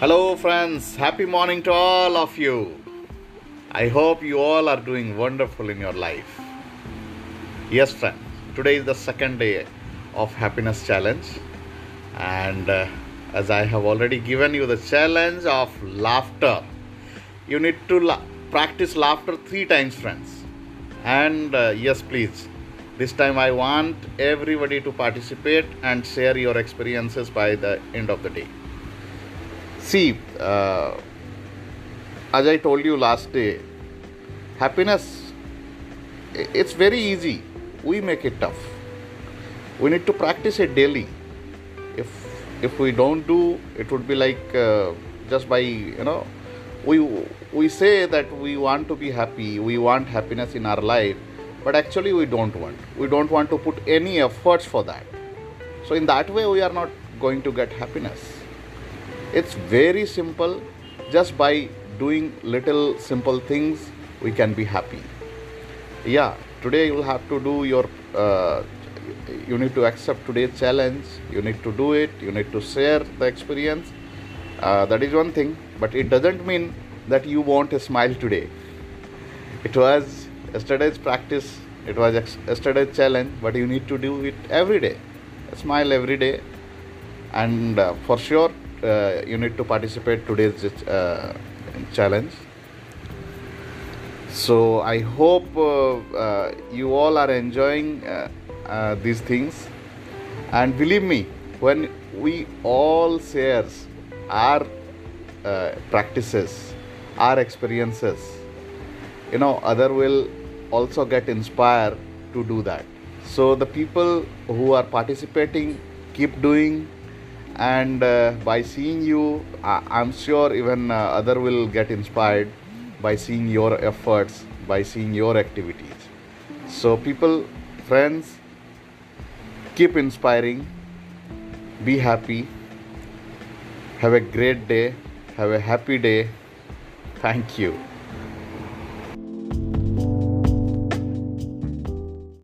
Hello friends, happy morning to all of you. I hope you all are doing wonderful in your life. Yes friends, today is the second day of happiness challenge, and as I have already given you the challenge of laughter, you need to practice laughter 3 times friends. And yes please, this time I want everybody to participate and share your experiences by the end of the day. See, as I told you last day, happiness, it's very easy. We make it tough. We need to practice it daily. If we don't do, it would be like just by, we say that we want to be happy, we want happiness in our life, but actually we don't want. We don't want to put any efforts for that. So in that way, we are not going to get happiness. It's very simple. Just by doing little simple things, we can be happy. Yeah, today you will have to do your, you need to accept today's challenge. You need to do it. You need to share the experience. That is one thing, but it doesn't mean that you won't smile today. It was yesterday's practice. It was yesterday's challenge, but you need to do it every day. Smile every day. And for sure, you need to participate today's challenge. So I hope you all are enjoying these things, and believe me, when we all share our practices, our experiences, other will also get inspired to do that. So the people who are participating, keep doing. And by seeing you, I'm sure even other will get inspired by seeing your efforts, by seeing your activities. So people, friends, keep inspiring, be happy, have a great day, have a happy day. Thank you.